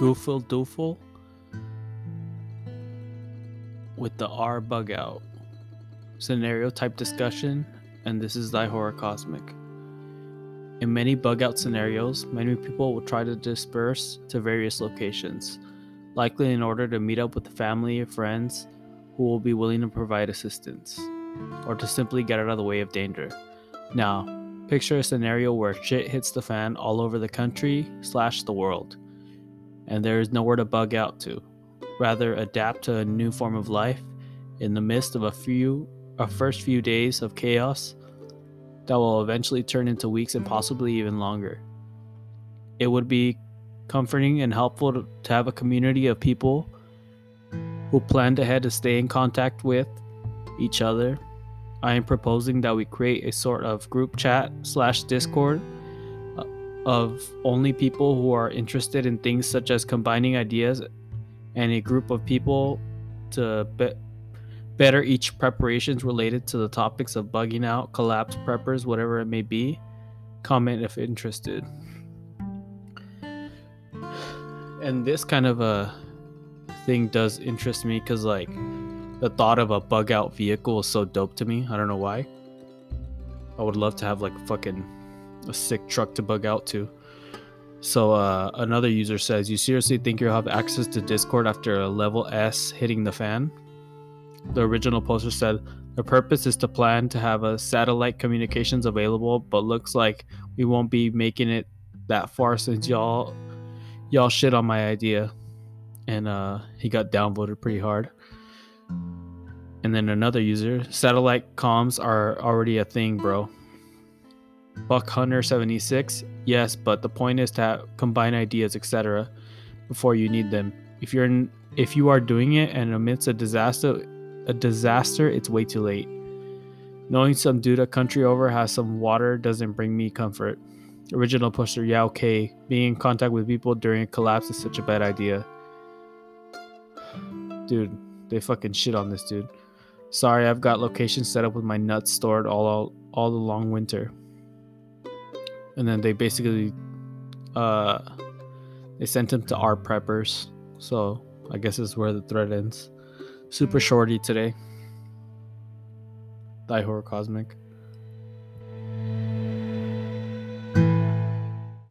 Goofeldoofel with the R bug out. Scenario type discussion, and this is Thy Horror Cosmic. In many bug out scenarios, many people will try to disperse to various locations, likely in order to meet up with family or friends who will be willing to provide assistance, or to simply get out of the way of danger. Now, picture a scenario where shit hits the fan all over the country/the world, and there is nowhere to bug out to. Rather, adapt to a new form of life in the midst of a first few days of chaos that will eventually turn into weeks and possibly even longer. It would be comforting and helpful to have a community of people who planned ahead to stay in contact with each other. I am proposing that we create a sort of group chat/Discord of only people who are interested in things such as combining ideas, and a group of people to better each preparations related to the topics of bugging out, collapse, preppers, whatever it may be. Comment if interested. And this kind of a thing does interest me, because like the thought of a bug out vehicle is so dope to me. I don't know why. I would love to have like a sick truck to bug out to. So another user says, you seriously think you'll have access to Discord after a level S hitting the fan? The original poster said, the purpose is to plan to have a satellite communications available, but looks like we won't be making it that far since y'all shit on my idea. And he got downvoted pretty hard. And then another user, satellite comms are already a thing, bro. Buckhunter76, yes, but the point is to combine ideas, etc., before you need them. If you are doing it and amidst a disaster, it's way too late. Knowing some dude a country over has some water doesn't bring me comfort. Original poster, yeah, okay. Being in contact with people during a collapse is such a bad idea. Dude, they fucking shit on this dude. Sorry, I've got locations set up with my nuts stored all the long winter. And then they basically they sent him to our preppers. So I guess this is where the thread ends. Super shorty today. Thy Horror Cosmic.